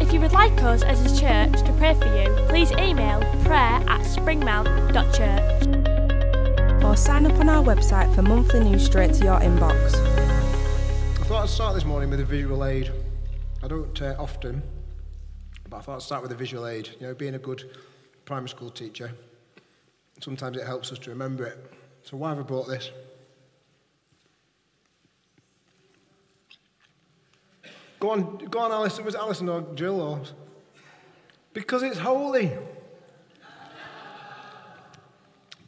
If you would like us as a church to pray for you, please email prayer@springmount.church. Or sign up on our website for monthly news straight to your inbox. I thought I'd start this morning with a visual aid. I don't often, but I thought I'd start with a visual aid. You know, being a good primary school teacher, sometimes it helps us to remember it. So why have I bought this? Go on, Alison. Was it Alison or Jill? Or... Because it's holy.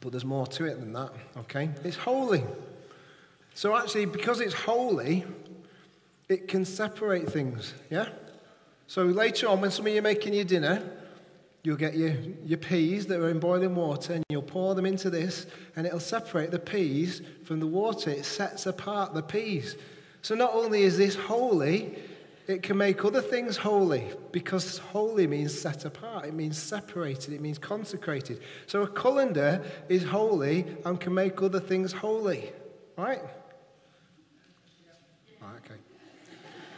But there's more to it than that, okay? It's holy. So actually, because it's holy, it can separate things, yeah? So later on, when some of you are making your dinner, you'll get your peas that are in boiling water, and you'll pour them into this, and it'll separate the peas from the water. It sets apart the peas. So not only is this holy, it can make other things holy, because holy means set apart, it means separated, it means consecrated. So a colander is holy and can make other things holy, right? All right, okay.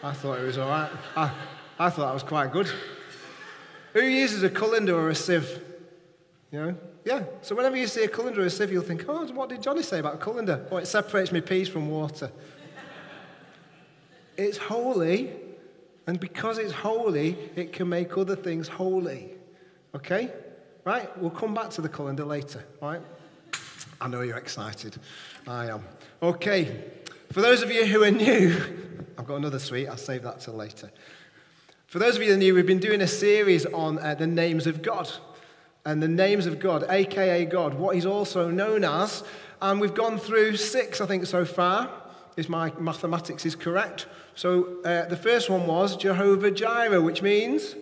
I thought it was all right. I thought that was quite good. Who uses a colander or a sieve? You know? Yeah, so whenever you see a colander or a sieve, you'll think, oh, what did Johnny say about a colander? Oh, it separates my peas from water. It's holy, and because it's holy, it can make other things holy. Okay? Right? We'll come back to the colander later, right? I know you're excited. I am. Okay. For those of you who are new, I've got another sweet. I'll save that till later. For those of you who are new, we've been doing a series on the names of God. And the names of God, a.k.a. God, what he's also known as. And we've gone through 6, I think, so far. If my mathematics is correct. So the first one was Jehovah Jireh, which means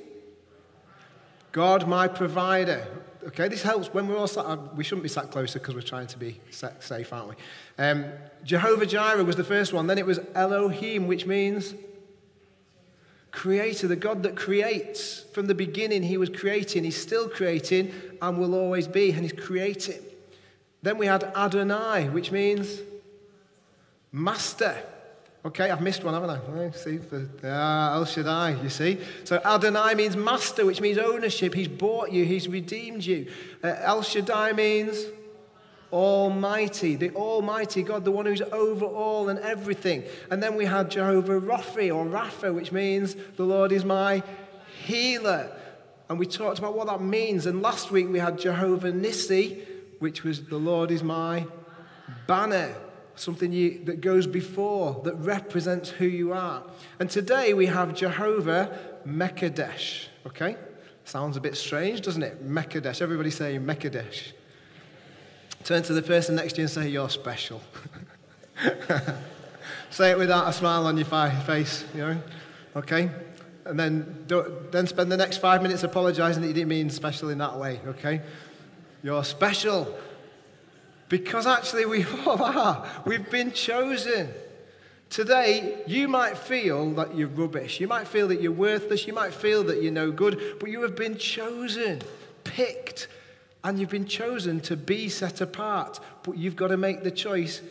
God my provider. Okay, this helps when we're all sat, we shouldn't be sat closer because we're trying to be safe, aren't we? Jehovah Jireh was the first one. Then it was Elohim, which means creator, the God that creates. From the beginning, he was creating, he's still creating, and will always be, and he's creating. Then we had Adonai, which means Master. Okay, I've missed one, haven't I? See, El Shaddai, you see. So Adonai means master, which means ownership. He's bought you, he's redeemed you. El Shaddai means Almighty, the Almighty God, the one who's over all and everything. And then we had Jehovah Rapha, which means the Lord is my healer. And we talked about what that means. And last week we had Jehovah Nissi, which was the Lord is my banner. Something that goes before, that represents who you are. And today we have Jehovah Mekadesh, okay? Sounds a bit strange, doesn't it? Mekadesh. Everybody say Mekadesh. Turn to the person next to you and say, you're special. Say it without a smile on your face, you know? Okay? And then spend the next 5 minutes apologizing that you didn't mean special in that way, okay? You're special. Because actually we all are. We've been chosen. Today, you might feel that you're rubbish. You might feel that you're worthless. You might feel that you're no good. But you have been chosen, picked, and you've been chosen to be set apart. But you've got to make the choice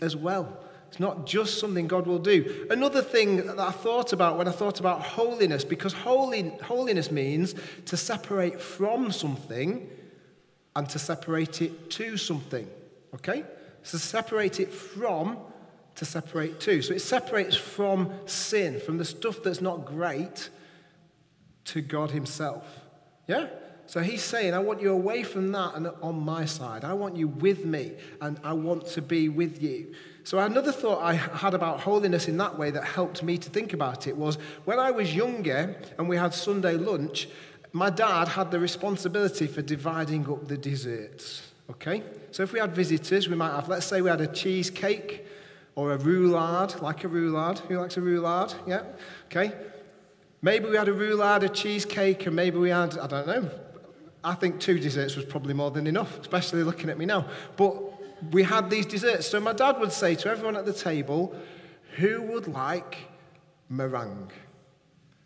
as well. It's not just something God will do. Another thing that I thought about when I thought about holiness, because holiness means to separate from something and to separate it to something. Okay? So separate it from, to separate to. So it separates from sin, from the stuff that's not great, to God himself. Yeah? So he's saying, I want you away from that and on my side. I want you with me, and I want to be with you. So another thought I had about holiness in that way that helped me to think about it was, when I was younger and we had Sunday lunch, my dad had the responsibility for dividing up the desserts. Okay? So if we had visitors, we might have, let's say we had a cheesecake or a roulade, like a roulade. Who likes a roulade? Yeah? Okay. Maybe we had a roulade, a cheesecake, and maybe we had, I don't know, I think 2 desserts was probably more than enough, especially looking at me now. But we had these desserts. So my dad would say to everyone at the table, who would like meringue?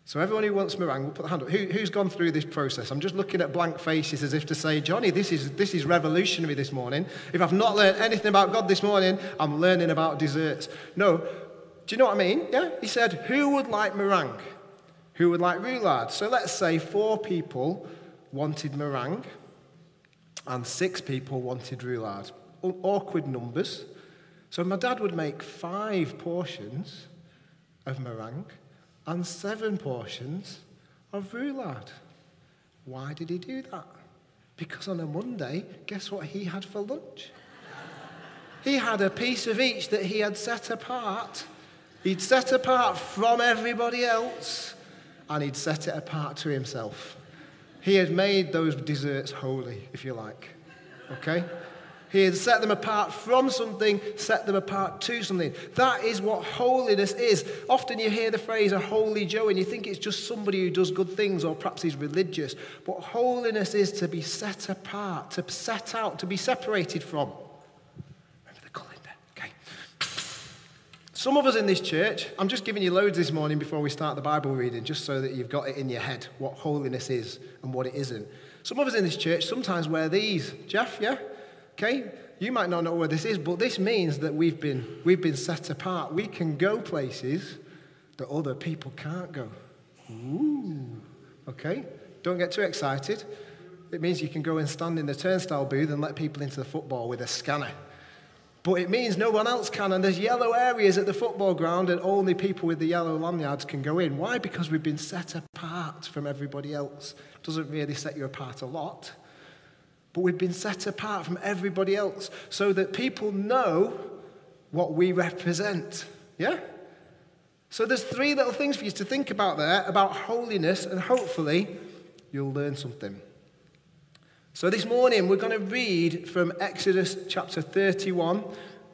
So everyone who wants meringue, we'll put the hand up. Who's gone through this process? I'm just looking at blank faces as if to say, Johnny, this is revolutionary this morning. If I've not learned anything about God this morning, I'm learning about desserts. No, do you know what I mean? Yeah, he said, who would like meringue? Who would like roulade? So let's say 4 people wanted meringue and 6 people wanted roulade. Awkward numbers. So my dad would make 5 portions of meringue and 7 portions of roulade. Why did he do that? Because on a Monday, guess what he had for lunch? He had a piece of each that he had set apart. He'd set apart from everybody else, and he'd set it apart to himself. He had made those desserts holy, if you like, okay? He had set them apart from something, set them apart to something. That is what holiness is. Often you hear the phrase, a holy Joe, and you think it's just somebody who does good things or perhaps he's religious. But holiness is to be set apart, to set out, to be separated from. Remember the calendar, okay? Some of us in this church, I'm just giving you loads this morning before we start the Bible reading, just so that you've got it in your head, what holiness is and what it isn't. Some of us in this church sometimes wear these. Jeff, yeah? Okay, you might not know where this is, but this means that we've been set apart. We can go places that other people can't go. Ooh, okay? Don't get too excited. It means you can go and stand in the turnstile booth and let people into the football with a scanner. But it means no one else can, and there's yellow areas at the football ground, and only people with the yellow lanyards can go in. Why? Because we've been set apart from everybody else. Doesn't really set you apart a lot. But we've been set apart from everybody else so that people know what we represent, yeah? So there's 3 little things for you to think about there about holiness, and hopefully you'll learn something. So this morning we're going to read from Exodus chapter 31,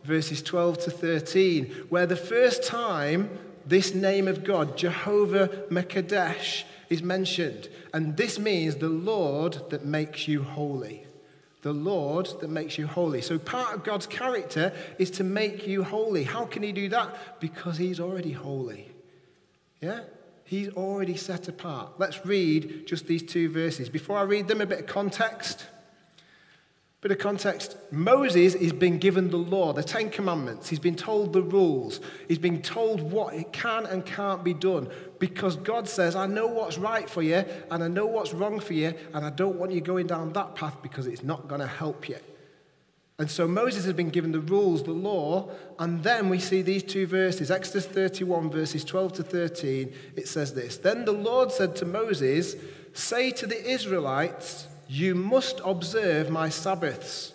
verses 12 to 13, where the first time this name of God, Jehovah Mekadesh, is mentioned. And this means the Lord that makes you holy. The Lord that makes you holy. So part of God's character is to make you holy. How can he do that? Because he's already holy. Yeah? He's already set apart. Let's read just these 2 verses. Before I read them, a bit of context. Moses has been given the law, the 10 commandments. He's been told the rules. He's been told what can and can't be done. Because God says, I know what's right for you, and I know what's wrong for you, and I don't want you going down that path because it's not going to help you. And so Moses has been given the rules, the law, and then we see these 2 verses, Exodus 31, verses 12 to 13. It says this, Then the Lord said to Moses, Say to the Israelites, You must observe my Sabbaths.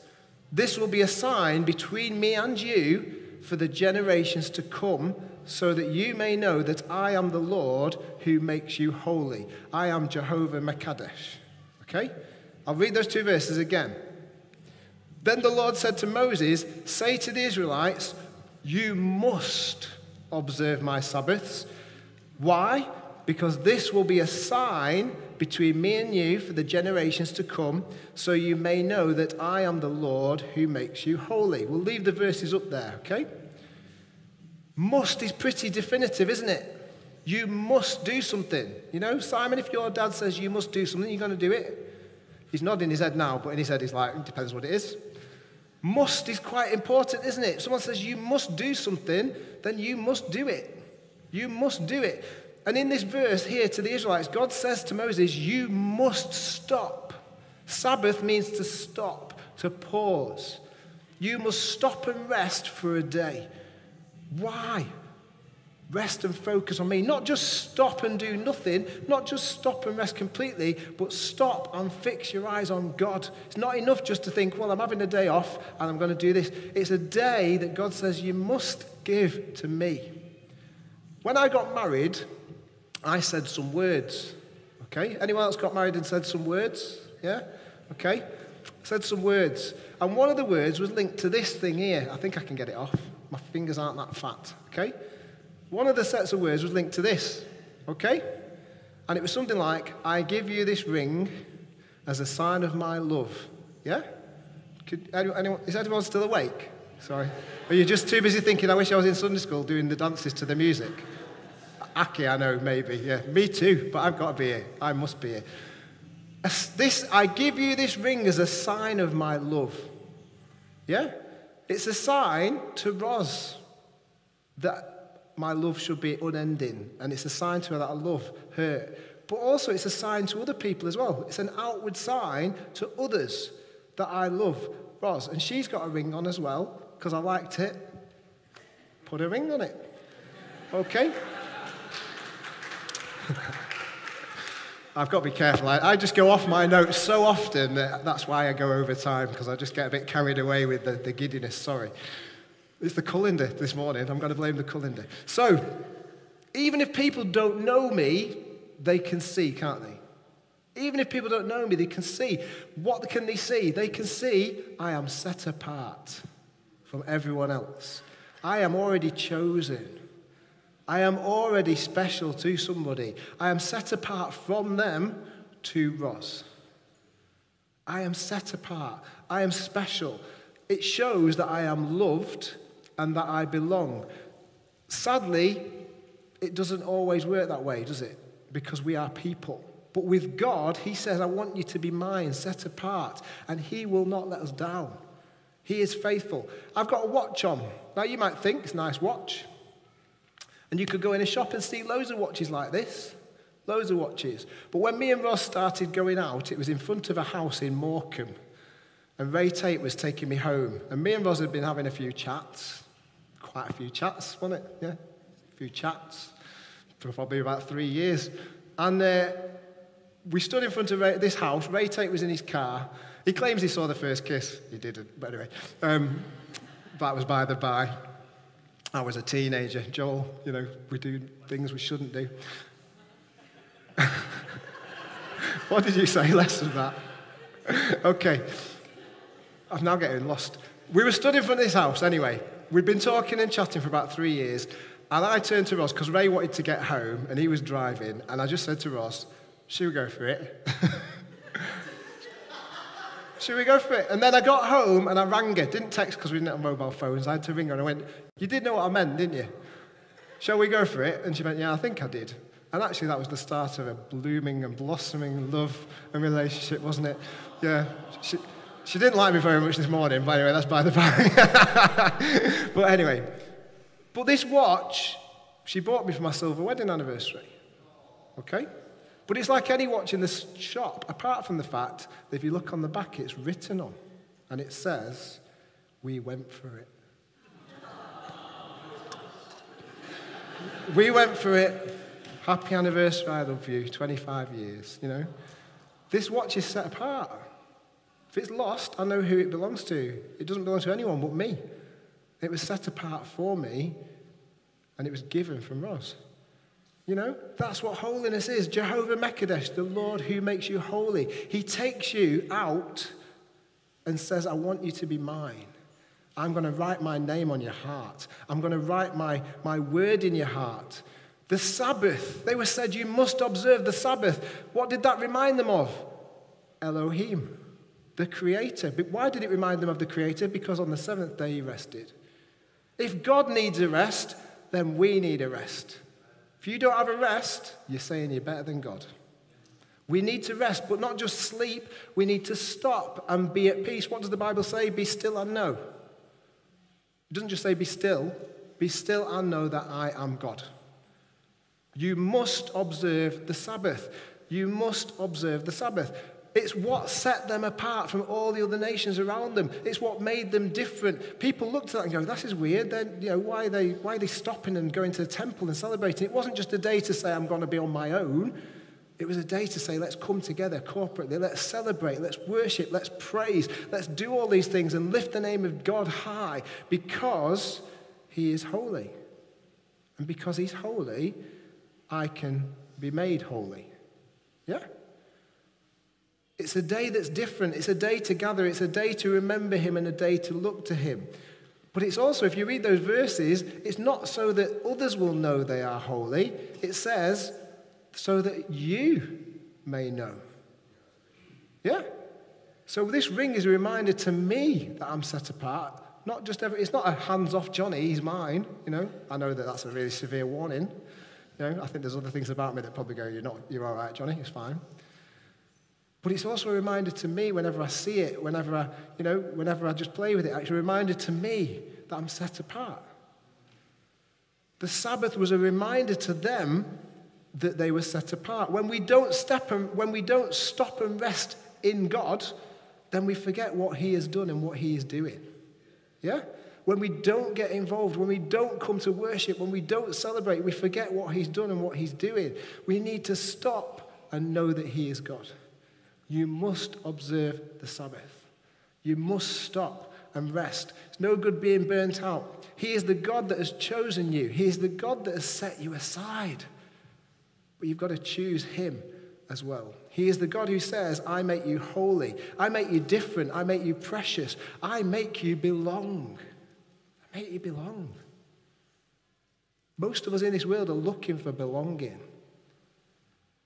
This will be a sign between me and you for the generations to come, so that you may know that I am the Lord who makes you holy. I am Jehovah Mekadesh. Okay? I'll read those 2 verses again. Then the Lord said to Moses, Say to the Israelites, You must observe my Sabbaths. Why? Because this will be a sign between me and you for the generations to come, so you may know that I am the Lord who makes you holy. We'll leave the verses up there, okay? Must is pretty definitive, isn't it? You must do something. You know, Simon, if your dad says you must do something, you're going to do it. He's nodding his head now, but in his head he's like, it depends what it is. Must is quite important, isn't it? If someone says you must do something, then you must do it. You must do it. And in this verse here to the Israelites, God says to Moses, you must stop. Sabbath means to stop, to pause. You must stop and rest for a day. Why? Rest and focus on me. Not just stop and do nothing, not just stop and rest completely, but stop and fix your eyes on God. It's not enough just to think, well, I'm having a day off and I'm going to do this. It's a day that God says you must give to me. When I got married, I said some words, okay? Anyone else got married and said some words? Yeah? Okay. Said some words. And one of the words was linked to this thing here. I think I can get it off. My fingers aren't that fat, okay? One of the sets of words was linked to this, okay? And it was something like, I give you this ring, as a sign of my love. Yeah? Is anyone still awake? Sorry. Or you're just too busy thinking, I wish I was in Sunday school doing the dances to the music. Aki, I know, maybe. Yeah, me too, but I've got to be here. I must be here. I give you this ring as a sign of my love. Yeah? It's a sign to Roz that my love should be unending. And it's a sign to her that I love her. But also it's a sign to other people as well. It's an outward sign to others that I love Roz. And she's got a ring on as well, because I liked it. Put a ring on it. Okay? I've got to be careful. I just go off my notes so often that that's why I go over time, because I just get a bit carried away with the giddiness. Sorry. It's the calendar this morning. I'm going to blame the calendar. So, even if people don't know me, they can see, can't they? Even if people don't know me, they can see. What can they see? They can see I am set apart from everyone else. I am already chosen. I am already special to somebody. I am set apart from them to Roz. I am set apart. I am special. It shows that I am loved and that I belong. Sadly, it doesn't always work that way, does it? Because we are people. But with God, he says, I want you to be mine, set apart. And he will not let us down. He is faithful. I've got a watch on. Now, you might think it's a nice watch. And you could go in a shop and see loads of watches like this. Loads of watches. But when me and Ross started going out, it was in front of a house in Morecambe. And Ray Tate was taking me home. And me and Ross had been having a few chats. Quite a few chats, wasn't it? Yeah, a few chats. For probably about 3 years. And we stood in front of this house. Ray Tate was in his car. He claims he saw the first kiss. He didn't, but anyway. That was by the by. I was a teenager. Joel, you know, we do things we shouldn't do. What did you say? Less than that. Okay. I'm now getting lost. We were stood in front of this house anyway. We'd been talking and chatting for about 3 years. And I turned to Ross, because Ray wanted to get home, and he was driving. And I just said to Ross, should we go for it? Should we go for it? And then I got home and I rang her. Didn't text because we didn't have mobile phones. I had to ring her and I went, you did know what I meant, didn't you? Shall we go for it? And she went, yeah, I think I did. And actually that was the start of a blooming and blossoming love and relationship, wasn't it? Yeah. She didn't like me very much this morning, by the way, that's by the by. But anyway. But this watch, she bought me for my silver wedding anniversary. Okay? But it's like any watch in the shop, apart from the fact that if you look on the back, it's written on. And it says, we went for it. We went for it. Happy anniversary, I love you. 25 years, you know. This watch is set apart. If it's lost, I know who it belongs to. It doesn't belong to anyone but me. It was set apart for me, and it was given from Roz. You know, that's what holiness is. Jehovah Mekadesh, the Lord who makes you holy. He takes you out and says, I want you to be mine. I'm going to write my name on your heart. I'm going to write my word in your heart. The Sabbath. They were said, you must observe the Sabbath. What did that remind them of? Elohim, the Creator. But why did it remind them of the Creator? Because on the seventh day he rested. If God needs a rest, then we need a rest. If you don't have a rest, you're saying you're better than God. We need to rest, but not just sleep. We need to stop and be at peace. What does the Bible say? Be still and know. It doesn't just say be still. Be still and know that I am God. You must observe the Sabbath. You must observe the Sabbath. It's what set them apart from all the other nations around them. It's what made them different. People looked at that and go, this is weird. Then, you know, why are they stopping and going to the temple and celebrating? It wasn't just a day to say, I'm going to be on my own. It was a day to say, let's come together corporately. Let's celebrate. Let's worship. Let's praise. Let's do all these things and lift the name of God high because he is holy. And because he's holy, I can be made holy. Yeah? It's a day that's different. It's a day to gather. It's a day to remember him and a day to look to him. But it's also, if you read those verses, it's not so that others will know they are holy. It says, so that you may know. Yeah? So this ring is a reminder to me that I'm set apart. Not just it's not a hands-off Johnny, he's mine, you know. I know that that's a really severe warning. You know, I think there's other things about me that probably go, you're all right, Johnny, it's fine. But it's also a reminder to me whenever I see it, whenever I just play with it, it's a reminder to me that I'm set apart. The Sabbath was a reminder to them that they were set apart. When we don't stop and rest in God, then we forget what He has done and what He is doing. Yeah? When we don't get involved, when we don't come to worship, when we don't celebrate, we forget what He's done and what He's doing. We need to stop and know that He is God. You must observe the Sabbath. You must stop and rest. It's no good being burnt out. He is the God that has chosen you. He is the God that has set you aside. But you've got to choose Him as well. He is the God who says, I make you holy. I make you different. I make you precious. I make you belong. I make you belong. Most of us in this world are looking for belonging.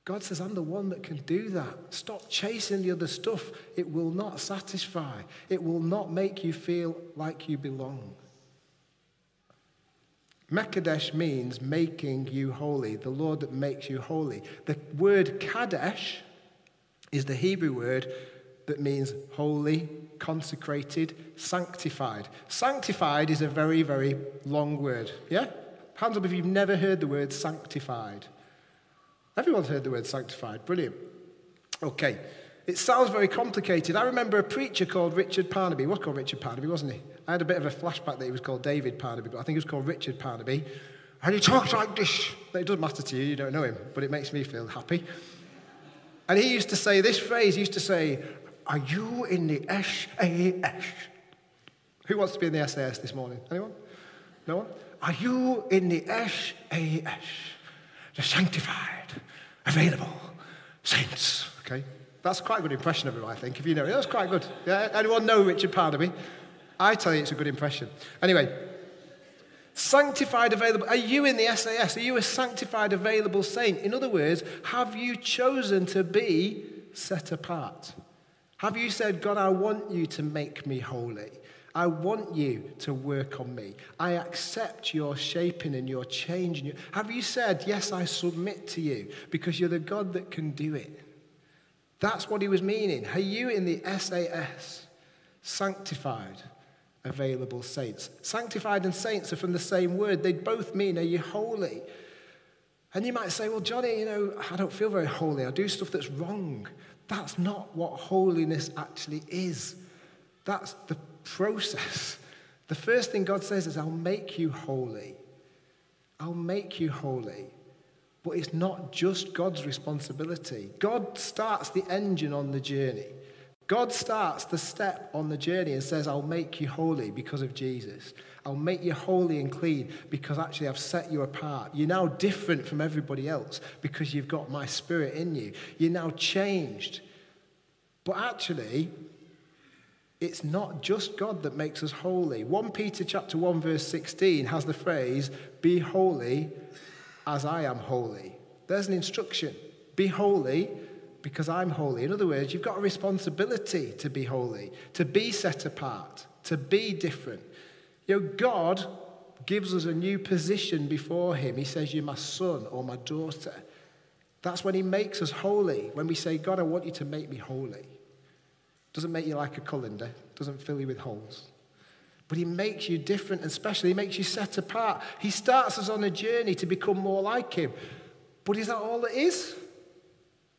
God says, I'm the one that can do that. Stop chasing the other stuff. It will not satisfy. It will not make you feel like you belong. Mekadesh means making you holy, the Lord that makes you holy. The word Kadesh is the Hebrew word that means holy, consecrated, sanctified. Sanctified is a very, very long word, yeah? Hands up if you've never heard the word sanctified. Everyone's heard the word sanctified. Brilliant. Okay. It sounds very complicated. I remember a preacher called Richard Parnaby. He was called Richard Parnaby, wasn't he? I had a bit of a flashback that he was called David Parnaby, but I think he was called Richard Parnaby. And he talks like this. It doesn't matter to you. You don't know him, but it makes me feel happy. And he used to say this phrase. He used to say, are you in the SAS? Who wants to be in the SAS this morning? Anyone? No one? Are you in the SAS? The sanctified, available saints. Okay, that's quite a good impression of him, I think. If you know, that's quite good. Yeah, anyone know Richard Parnaby? I tell you, it's a good impression. Anyway, sanctified, available. Are you in the SAS? Are you a sanctified, available saint? In other words, have you chosen to be set apart? Have you said, God, I want you to make me holy? I want you to work on me. I accept your shaping and your changing. Have you said, yes, I submit to you because you're the God that can do it? That's what he was meaning. Are you in the SAS? Sanctified, available saints. Sanctified and saints are from the same word. They both mean, are you holy? And you might say, well, Johnny, I don't feel very holy. I do stuff that's wrong. That's not what holiness actually is. That's the process. The first thing God says is, I'll make you holy. I'll make you holy. But it's not just God's responsibility. God starts the engine on the journey. God starts the step on the journey and says, I'll make you holy because of Jesus. I'll make you holy and clean because actually I've set you apart. You're now different from everybody else because you've got my spirit in you. You're now changed. But actually, it's not just God that makes us holy. 1 Peter chapter 1, verse 16 has the phrase, be holy as I am holy. There's an instruction. Be holy because I'm holy. In other words, you've got a responsibility to be holy, to be set apart, to be different. God gives us a new position before him. He says, you're my son or my daughter. That's when he makes us holy. When we say, God, I want you to make me holy. Doesn't make you like a colander, doesn't fill you with holes. But he makes you different and special. He makes you set apart. He starts us on a journey to become more like him. But is that all it is?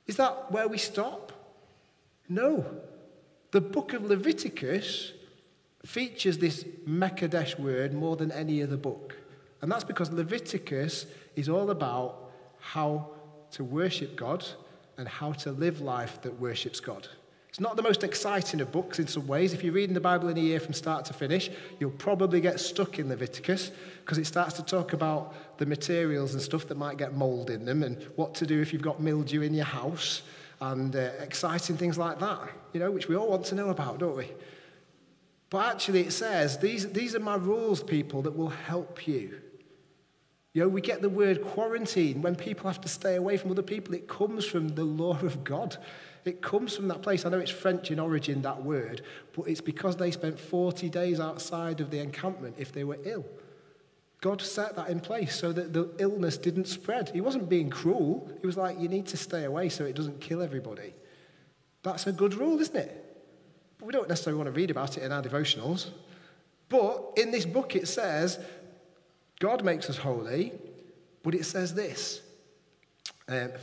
Is that where we stop? No. The book of Leviticus features this Mekadesh word more than any other book. And that's because Leviticus is all about how to worship God and how to live life that worships God. It's not the most exciting of books in some ways. If you're reading the Bible in a year from start to finish, you'll probably get stuck in Leviticus because it starts to talk about the materials and stuff that might get mold in them and what to do if you've got mildew in your house and exciting things like that, which we all want to know about, don't we? But actually it says, these are my rules, people, that will help you. You know, we get the word quarantine. When people have to stay away from other people, it comes from the law of God. It comes from that place. I know it's French in origin, that word, but it's because they spent 40 days outside of the encampment if they were ill. God set that in place so that the illness didn't spread. He wasn't being cruel. He was like, you need to stay away so it doesn't kill everybody. That's a good rule, isn't it? But we don't necessarily want to read about it in our devotionals. But in this book it says, God makes us holy, but it says this,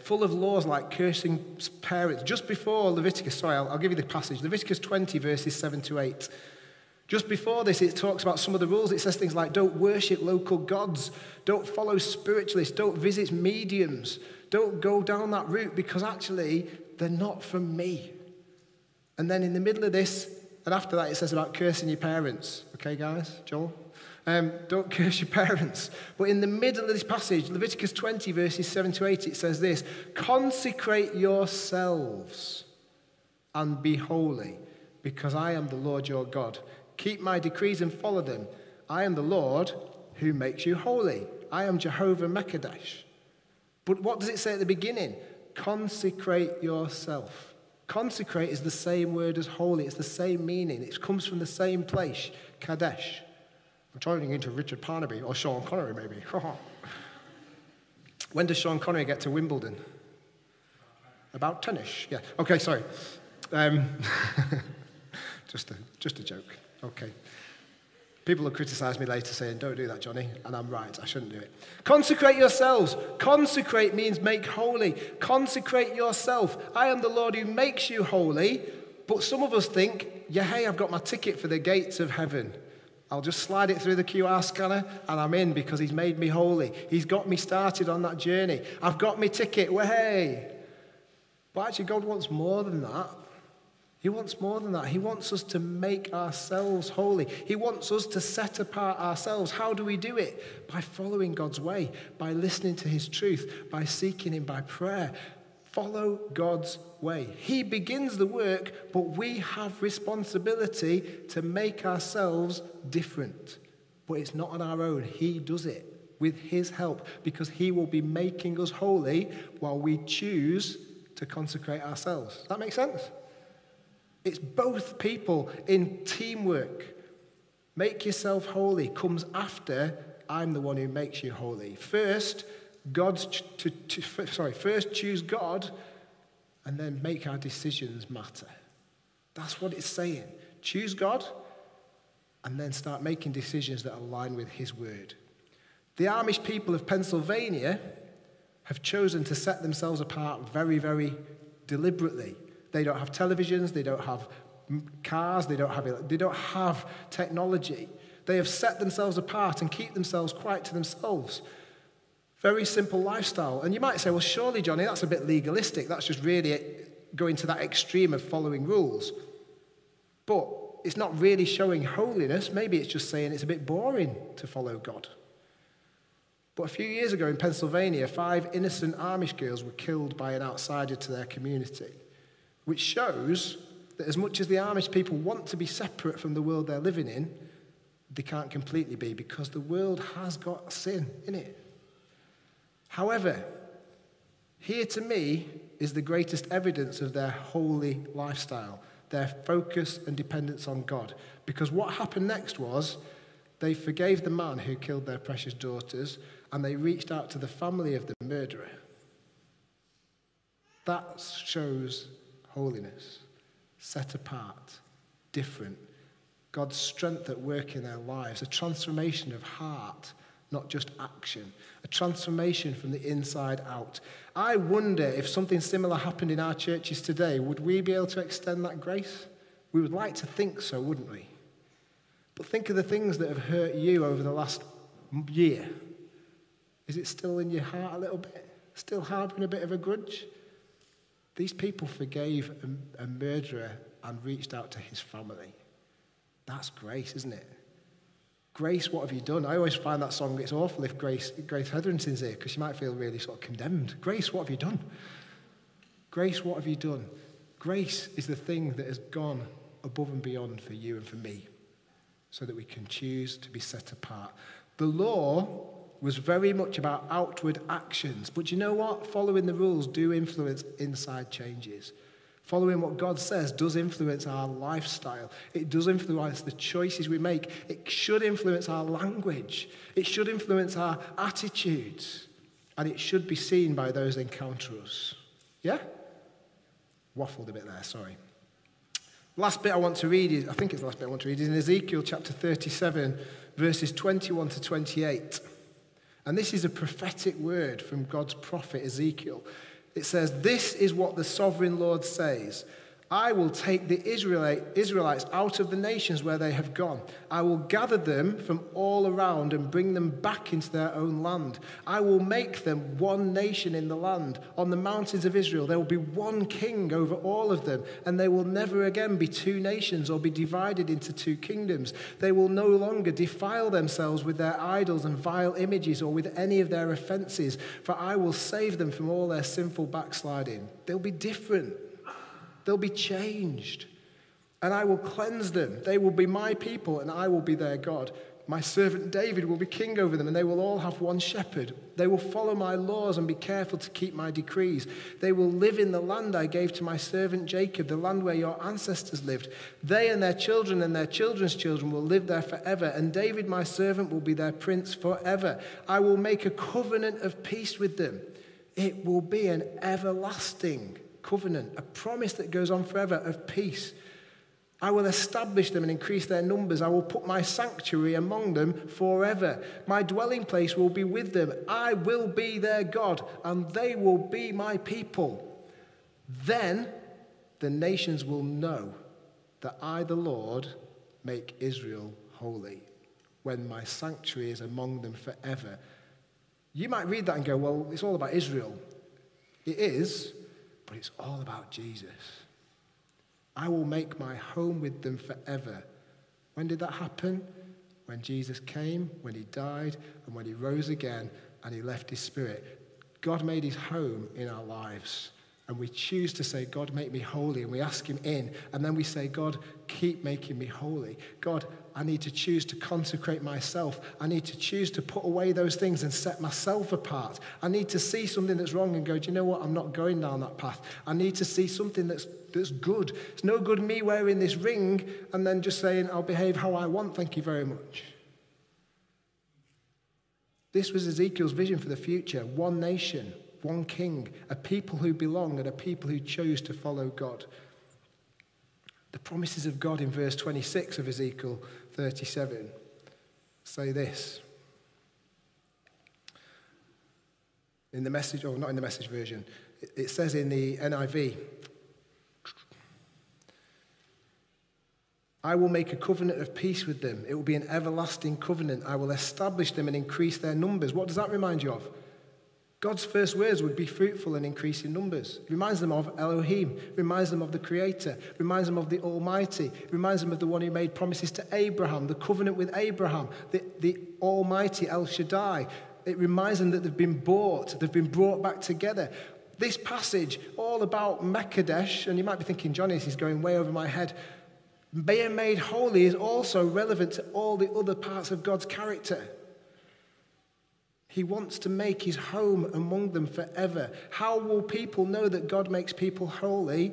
full of laws like cursing parents. Just before Leviticus, sorry, I'll give you the passage, Leviticus 20, verses 7 to 8. Just before this, it talks about some of the rules. It says things like, don't worship local gods, don't follow spiritualists, don't visit mediums, don't go down that route because actually they're not from me. And then in the middle of this, and after that, it says about cursing your parents. Okay, guys? Joel? Don't curse your parents. But in the middle of this passage, Leviticus 20, verses 7 to 8, it says this, consecrate yourselves and be holy, because I am the Lord your God. Keep my decrees and follow them. I am the Lord who makes you holy. I am Jehovah Mekadesh. But what does it say at the beginning? Consecrate yourself. Consecrate is the same word as holy. It's the same meaning. It comes from the same place, Kadesh. I'm turning into Richard Parnaby or Sean Connery, maybe. When does Sean Connery get to Wimbledon? About 10-ish. Yeah. Okay, sorry. Just a joke. Okay. People will criticize me later saying, don't do that, Johnny. And I'm right, I shouldn't do it. Consecrate yourselves. Consecrate means make holy. Consecrate yourself. I am the Lord who makes you holy. But some of us think, yeah, hey, I've got my ticket for the gates of heaven. I'll just slide it through the QR scanner and I'm in because he's made me holy. He's got me started on that journey. I've got my ticket, way. But actually, God wants more than that. He wants more than that. He wants us to make ourselves holy. He wants us to set apart ourselves. How do we do it? By following God's way, by listening to his truth, by seeking him, by prayer. Follow God's way. He begins the work, but we have responsibility to make ourselves different. But it's not on our own. He does it with his help because he will be making us holy while we choose to consecrate ourselves. Does that make sense? It's both people in teamwork. Make yourself holy comes after I'm the one who makes you holy. First choose God and then make our decisions matter. That's what it's saying. Choose God and then start making decisions that align with his word. The Amish people of Pennsylvania have chosen to set themselves apart very, very deliberately. They don't have televisions, they don't have cars, they don't have technology. They have set themselves apart and keep themselves quite to themselves. Very simple lifestyle. And you might say, well, surely, Johnny, that's a bit legalistic. That's just really going to that extreme of following rules. But it's not really showing holiness. Maybe it's just saying it's a bit boring to follow God. But a few years ago in Pennsylvania, 5 innocent Amish girls were killed by an outsider to their community, which shows that as much as the Amish people want to be separate from the world they're living in, they can't completely be because the world has got sin in it. However, here to me is the greatest evidence of their holy lifestyle, their focus and dependence on God. Because what happened next was they forgave the man who killed their precious daughters and they reached out to the family of the murderer. That shows holiness, set apart, different. God's strength at work in their lives, a transformation of heart, not just action, a transformation from the inside out. I wonder if something similar happened in our churches today, would we be able to extend that grace? We would like to think so, wouldn't we? But think of the things that have hurt you over the last year. Is it still in your heart a little bit? Still harboring a bit of a grudge? These people forgave a murderer and reached out to his family. That's grace, isn't it? Grace, what have you done? I always find that song, it's awful if Grace Hetherington's here, because she might feel really sort of condemned. Grace, what have you done? Grace, what have you done? Grace is the thing that has gone above and beyond for you and for me, so that we can choose to be set apart. The law was very much about outward actions. But you know what? Following the rules do influence inside changes. Following what God says does influence our lifestyle. It does influence the choices we make. It should influence our language. It should influence our attitudes. And it should be seen by those that encounter us. Yeah? Waffled a bit there, sorry. Last bit I want to read is, I think it's the last bit I want to read, is in Ezekiel chapter 37, verses 21 to 28. And this is a prophetic word from God's prophet Ezekiel. It says, "This is what the sovereign Lord says. I will take the Israelites out of the nations where they have gone. I will gather them from all around and bring them back into their own land. I will make them one nation in the land. On the mountains of Israel, there will be one king over all of them, and they will never again be two nations or be divided into two kingdoms. They will no longer defile themselves with their idols and vile images or with any of their offenses, for I will save them from all their sinful backsliding." They'll be different. They'll be changed, and I will cleanse them. They will be my people, and I will be their God. My servant David will be king over them, and they will all have one shepherd. They will follow my laws and be careful to keep my decrees. They will live in the land I gave to my servant Jacob, the land where your ancestors lived. They and their children's children will live there forever, and David, my servant, will be their prince forever. I will make a covenant of peace with them. It will be an everlasting covenant, a promise that goes on forever of peace. I will establish them and increase their numbers. I will put my sanctuary among them forever. My dwelling place will be with them. I will be their God, and they will be my people. Then the nations will know that I, the Lord, make Israel holy, when my sanctuary is among them forever. You might read that and go, well, it's all about Israel. It is. But it's all about Jesus. I will make my home with them forever. When did that happen? When Jesus came, when he died, and when he rose again, and he left his spirit. God made his home in our lives. And we choose to say, God, make me holy. And we ask him in. And then we say, God, keep making me holy. God, I need to choose to consecrate myself. I need to choose to put away those things and set myself apart. I need to see something that's wrong and go, do you know what? I'm not going down that path. I need to see something that's good. It's no good me wearing this ring and then just saying, I'll behave how I want, thank you very much. This was Ezekiel's vision for the future. One nation, one king, a people who belong and a people who chose to follow God. The promises of God in verse 26 of Ezekiel 37 say this. In the message, or not in the message version, it says in the NIV, I will make a covenant of peace with them. It will be an everlasting covenant. I will establish them and increase their numbers. What does that remind you of? God's first words would be fruitful and increase in numbers. It reminds them of Elohim. It reminds them of the Creator. It reminds them of the Almighty. It reminds them of the one who made promises to Abraham, the covenant with Abraham, the Almighty El Shaddai. It reminds them that they've been bought, they've been brought back together. This passage, all about Mekadesh, and you might be thinking, Johnny, this is going way over my head. Being made holy is also relevant to all the other parts of God's character. He wants to make his home among them forever. How will people know that God makes people holy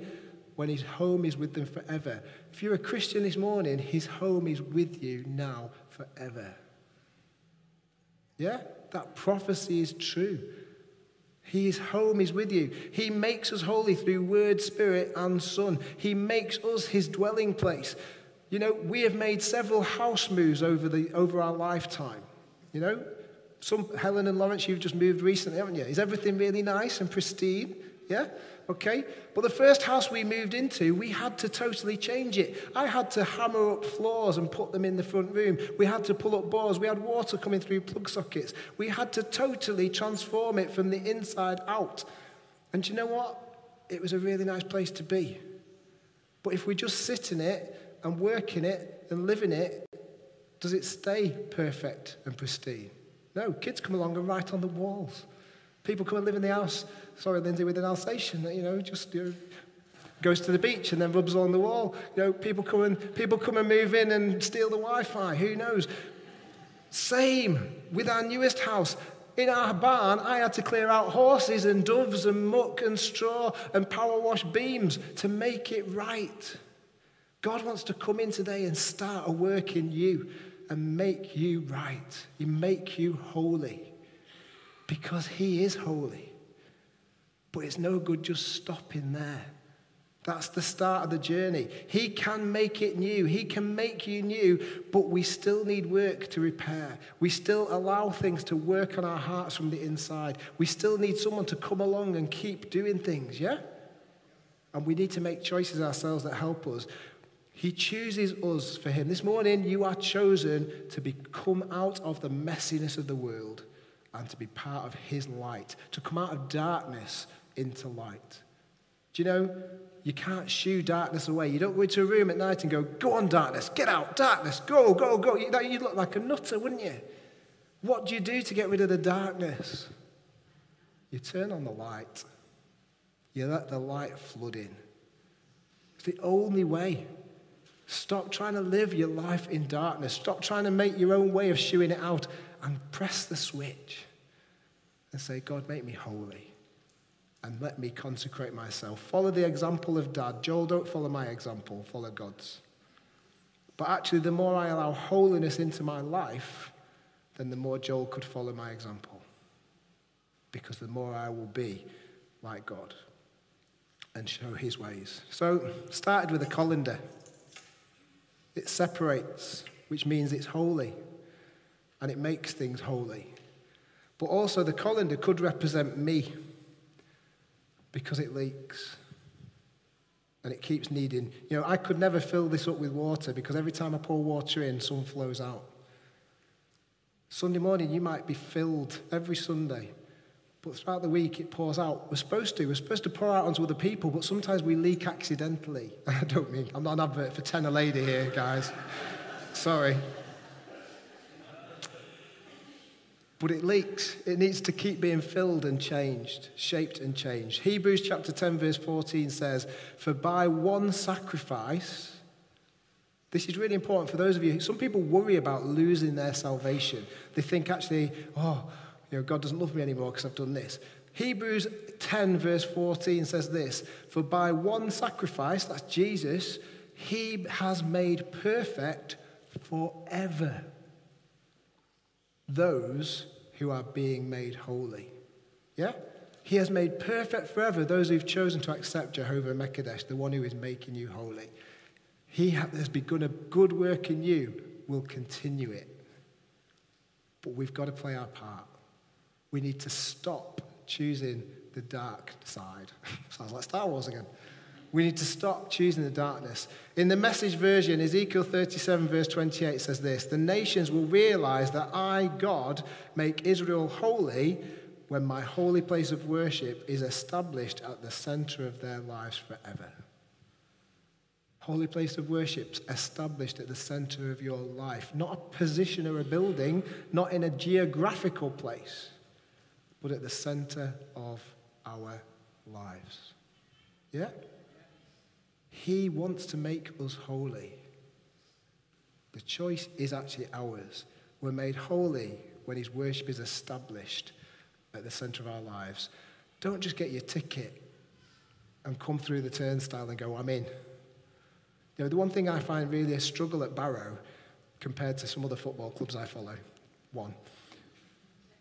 when his home is with them forever? If you're a Christian this morning, his home is with you now forever. Yeah? That prophecy is true. His home is with you. He makes us holy through Word, Spirit, and Son. He makes us his dwelling place. You know, we have made several house moves over our lifetime. You know? Some, Helen and Lawrence, you've just moved recently, haven't you? Is everything really nice and pristine? Yeah? Okay. But the first house we moved into, we had to totally change it. I had to hammer up floors and put them in the front room. We had to pull up boards. We had water coming through plug sockets. We had to totally transform it from the inside out. And do you know what? It was a really nice place to be. But if we just sit in it and work in it and live in it, does it stay perfect and pristine? No, kids come along and write on the walls. People come and live in the house. Sorry, Lindsay, with an Alsatian that, goes to the beach and then rubs along the wall. You know, people come and move in and steal the Wi-Fi. Who knows? Same with our newest house. In our barn, I had to clear out horses and doves and muck and straw and power wash beams to make it right. God wants to come in today and start a work in you and make you right. He make you holy because he is holy. But it's no good just stopping there. That's the start of the journey. He can make it new. He can make you new, but we still need work to repair. We still allow things to work on our hearts from the inside. We still need someone to come along and keep doing things, yeah? And we need to make choices ourselves that help us. He chooses us for him. This morning, you are chosen to come out of the messiness of the world and to be part of his light, to come out of darkness into light. Do you know, you can't shoo darkness away. You don't go into a room at night and go, "Go on, darkness, get out, darkness, go, go, go." You'd look like a nutter, wouldn't you? What do you do to get rid of the darkness? You turn on the light. You let the light flood in. It's the only way. Stop trying to live your life in darkness. Stop trying to make your own way of shooing it out and press the switch and say, "God, make me holy. And let me consecrate myself." Follow the example of Dad. Joel, don't follow my example. Follow God's. But actually, the more I allow holiness into my life, then the more Joel could follow my example. Because the more I will be like God and show his ways. So, started with a colander. It separates, which means it's holy. And it makes things holy. But also, the colander could represent me. Because it leaks. And it keeps needing. You know, I could never fill this up with water because every time I pour water in, some flows out. Sunday morning, you might be filled every Sunday. But throughout the week, it pours out. We're supposed to pour out onto other people, but sometimes we leak accidentally. I'm not an advert for Tenor Lady here, guys. Sorry. But it leaks. It needs to keep being filled and changed, shaped and changed. Hebrews chapter 10, verse 14 says, "For by one sacrifice," this is really important for those of you, some people worry about losing their salvation. They think actually, God doesn't love me anymore because I've done this. Hebrews 10, verse 14 says this, "For by one sacrifice," that's Jesus, "he has made perfect forever those who are being made holy." Yeah? He has made perfect forever those who've chosen to accept Jehovah Mekadesh, the one who is making you holy. He has begun a good work in you, will continue it. But we've got to play our part. We need to stop choosing the dark side. Sounds like Star Wars again. We need to stop choosing the darkness. In the Message version, Ezekiel 37, verse 28 says this, "The nations will realize that I, God, make Israel holy when my holy place of worship is established at the center of their lives forever." Holy place of worship's established at the center of your life. Not a position or a building, not in a geographical place, but at the center of our lives. Yeah? He wants to make us holy. The choice is actually ours. We're made holy when his worship is established at the center of our lives. Don't just get your ticket and come through the turnstile and go, "I'm in." You know, the one thing I find really a struggle at Barrow compared to some other football clubs I follow,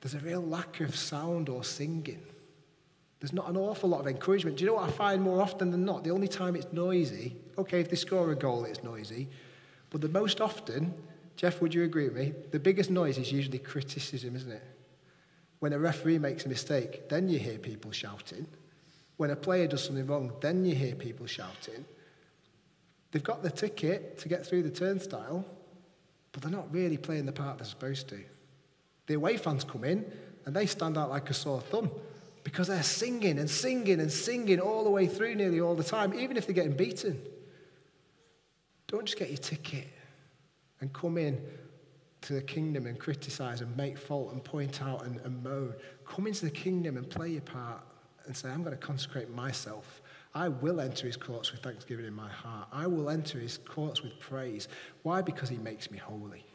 there's a real lack of sound or singing. There's not an awful lot of encouragement. Do you know what I find more often than not? The only time it's noisy, okay, if they score a goal, it's noisy. But the most often, Jeff, would you agree with me? The biggest noise is usually criticism, isn't it? When a referee makes a mistake, then you hear people shouting. When a player does something wrong, then you hear people shouting. They've got the ticket to get through the turnstile, but they're not really playing the part they're supposed to. The away fans come in, and they stand out like a sore thumb. Because they're singing and singing and singing all the way through nearly all the time, even if they're getting beaten. Don't just get your ticket and come in to the kingdom and criticize and make fault and point out and moan. Come into the kingdom and play your part and say, "I'm going to consecrate myself. I will enter his courts with thanksgiving in my heart. I will enter his courts with praise." Why? Because he makes me holy.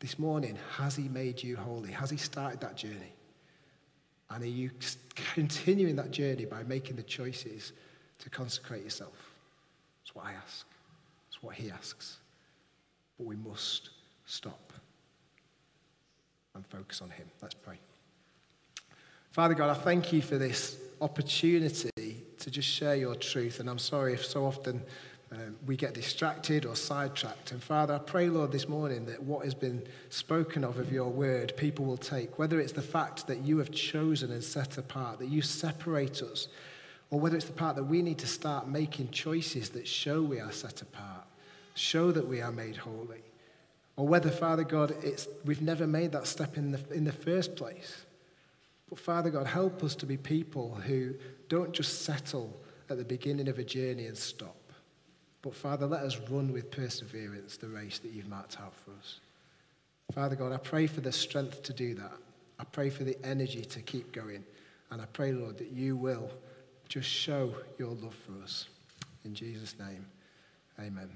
This morning, has he made you holy? Has he started that journey? And are you continuing that journey by making the choices to consecrate yourself? That's what I ask. That's what he asks. But we must stop and focus on him. Let's pray. Father God, I thank you for this opportunity to just share your truth. And I'm sorry if so often we get distracted or sidetracked. And Father, I pray, Lord, this morning that what has been spoken of your word, people will take, whether it's the fact that you have chosen and set apart, that you separate us, or whether it's the part that we need to start making choices that show we are set apart, show that we are made holy, or whether, Father God, it's we've never made that step in the first place. But Father God, help us to be people who don't just settle at the beginning of a journey and stop. But, Father, let us run with perseverance the race that you've marked out for us. Father God, I pray for the strength to do that. I pray for the energy to keep going. And I pray, Lord, that you will just show your love for us. In Jesus' name, amen.